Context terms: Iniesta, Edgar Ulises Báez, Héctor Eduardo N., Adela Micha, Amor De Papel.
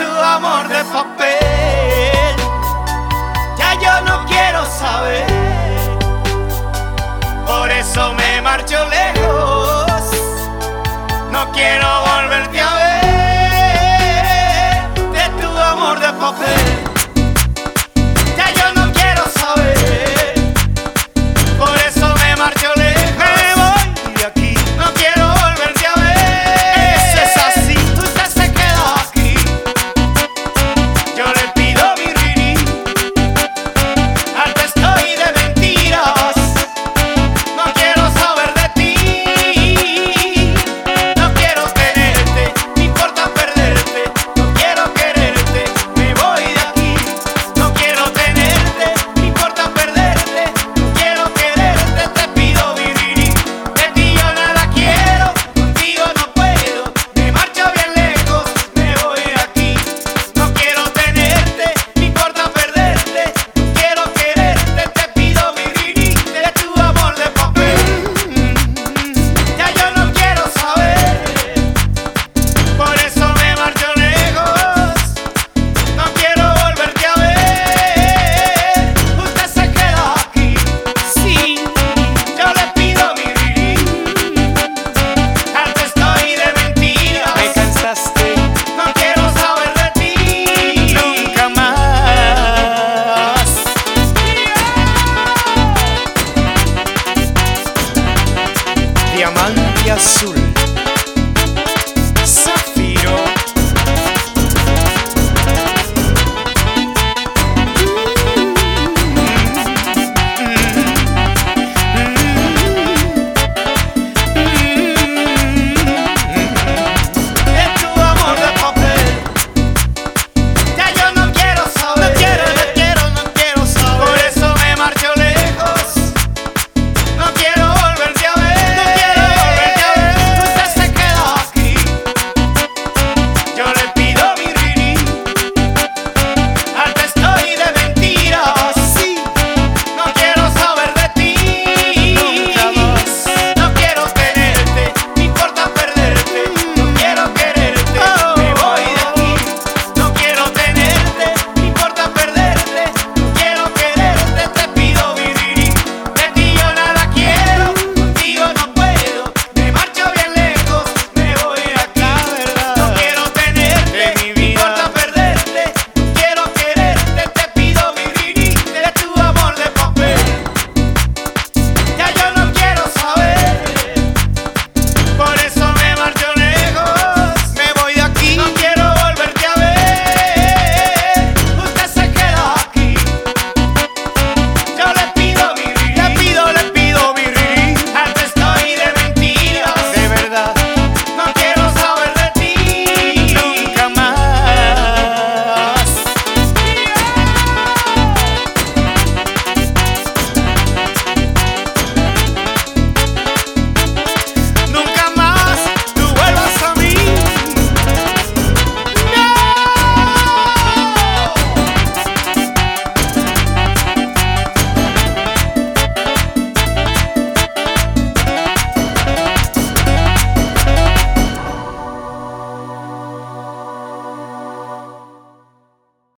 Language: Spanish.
tu amor de papel. Ya yo no quiero saber, por eso me marcho lejos. No quiero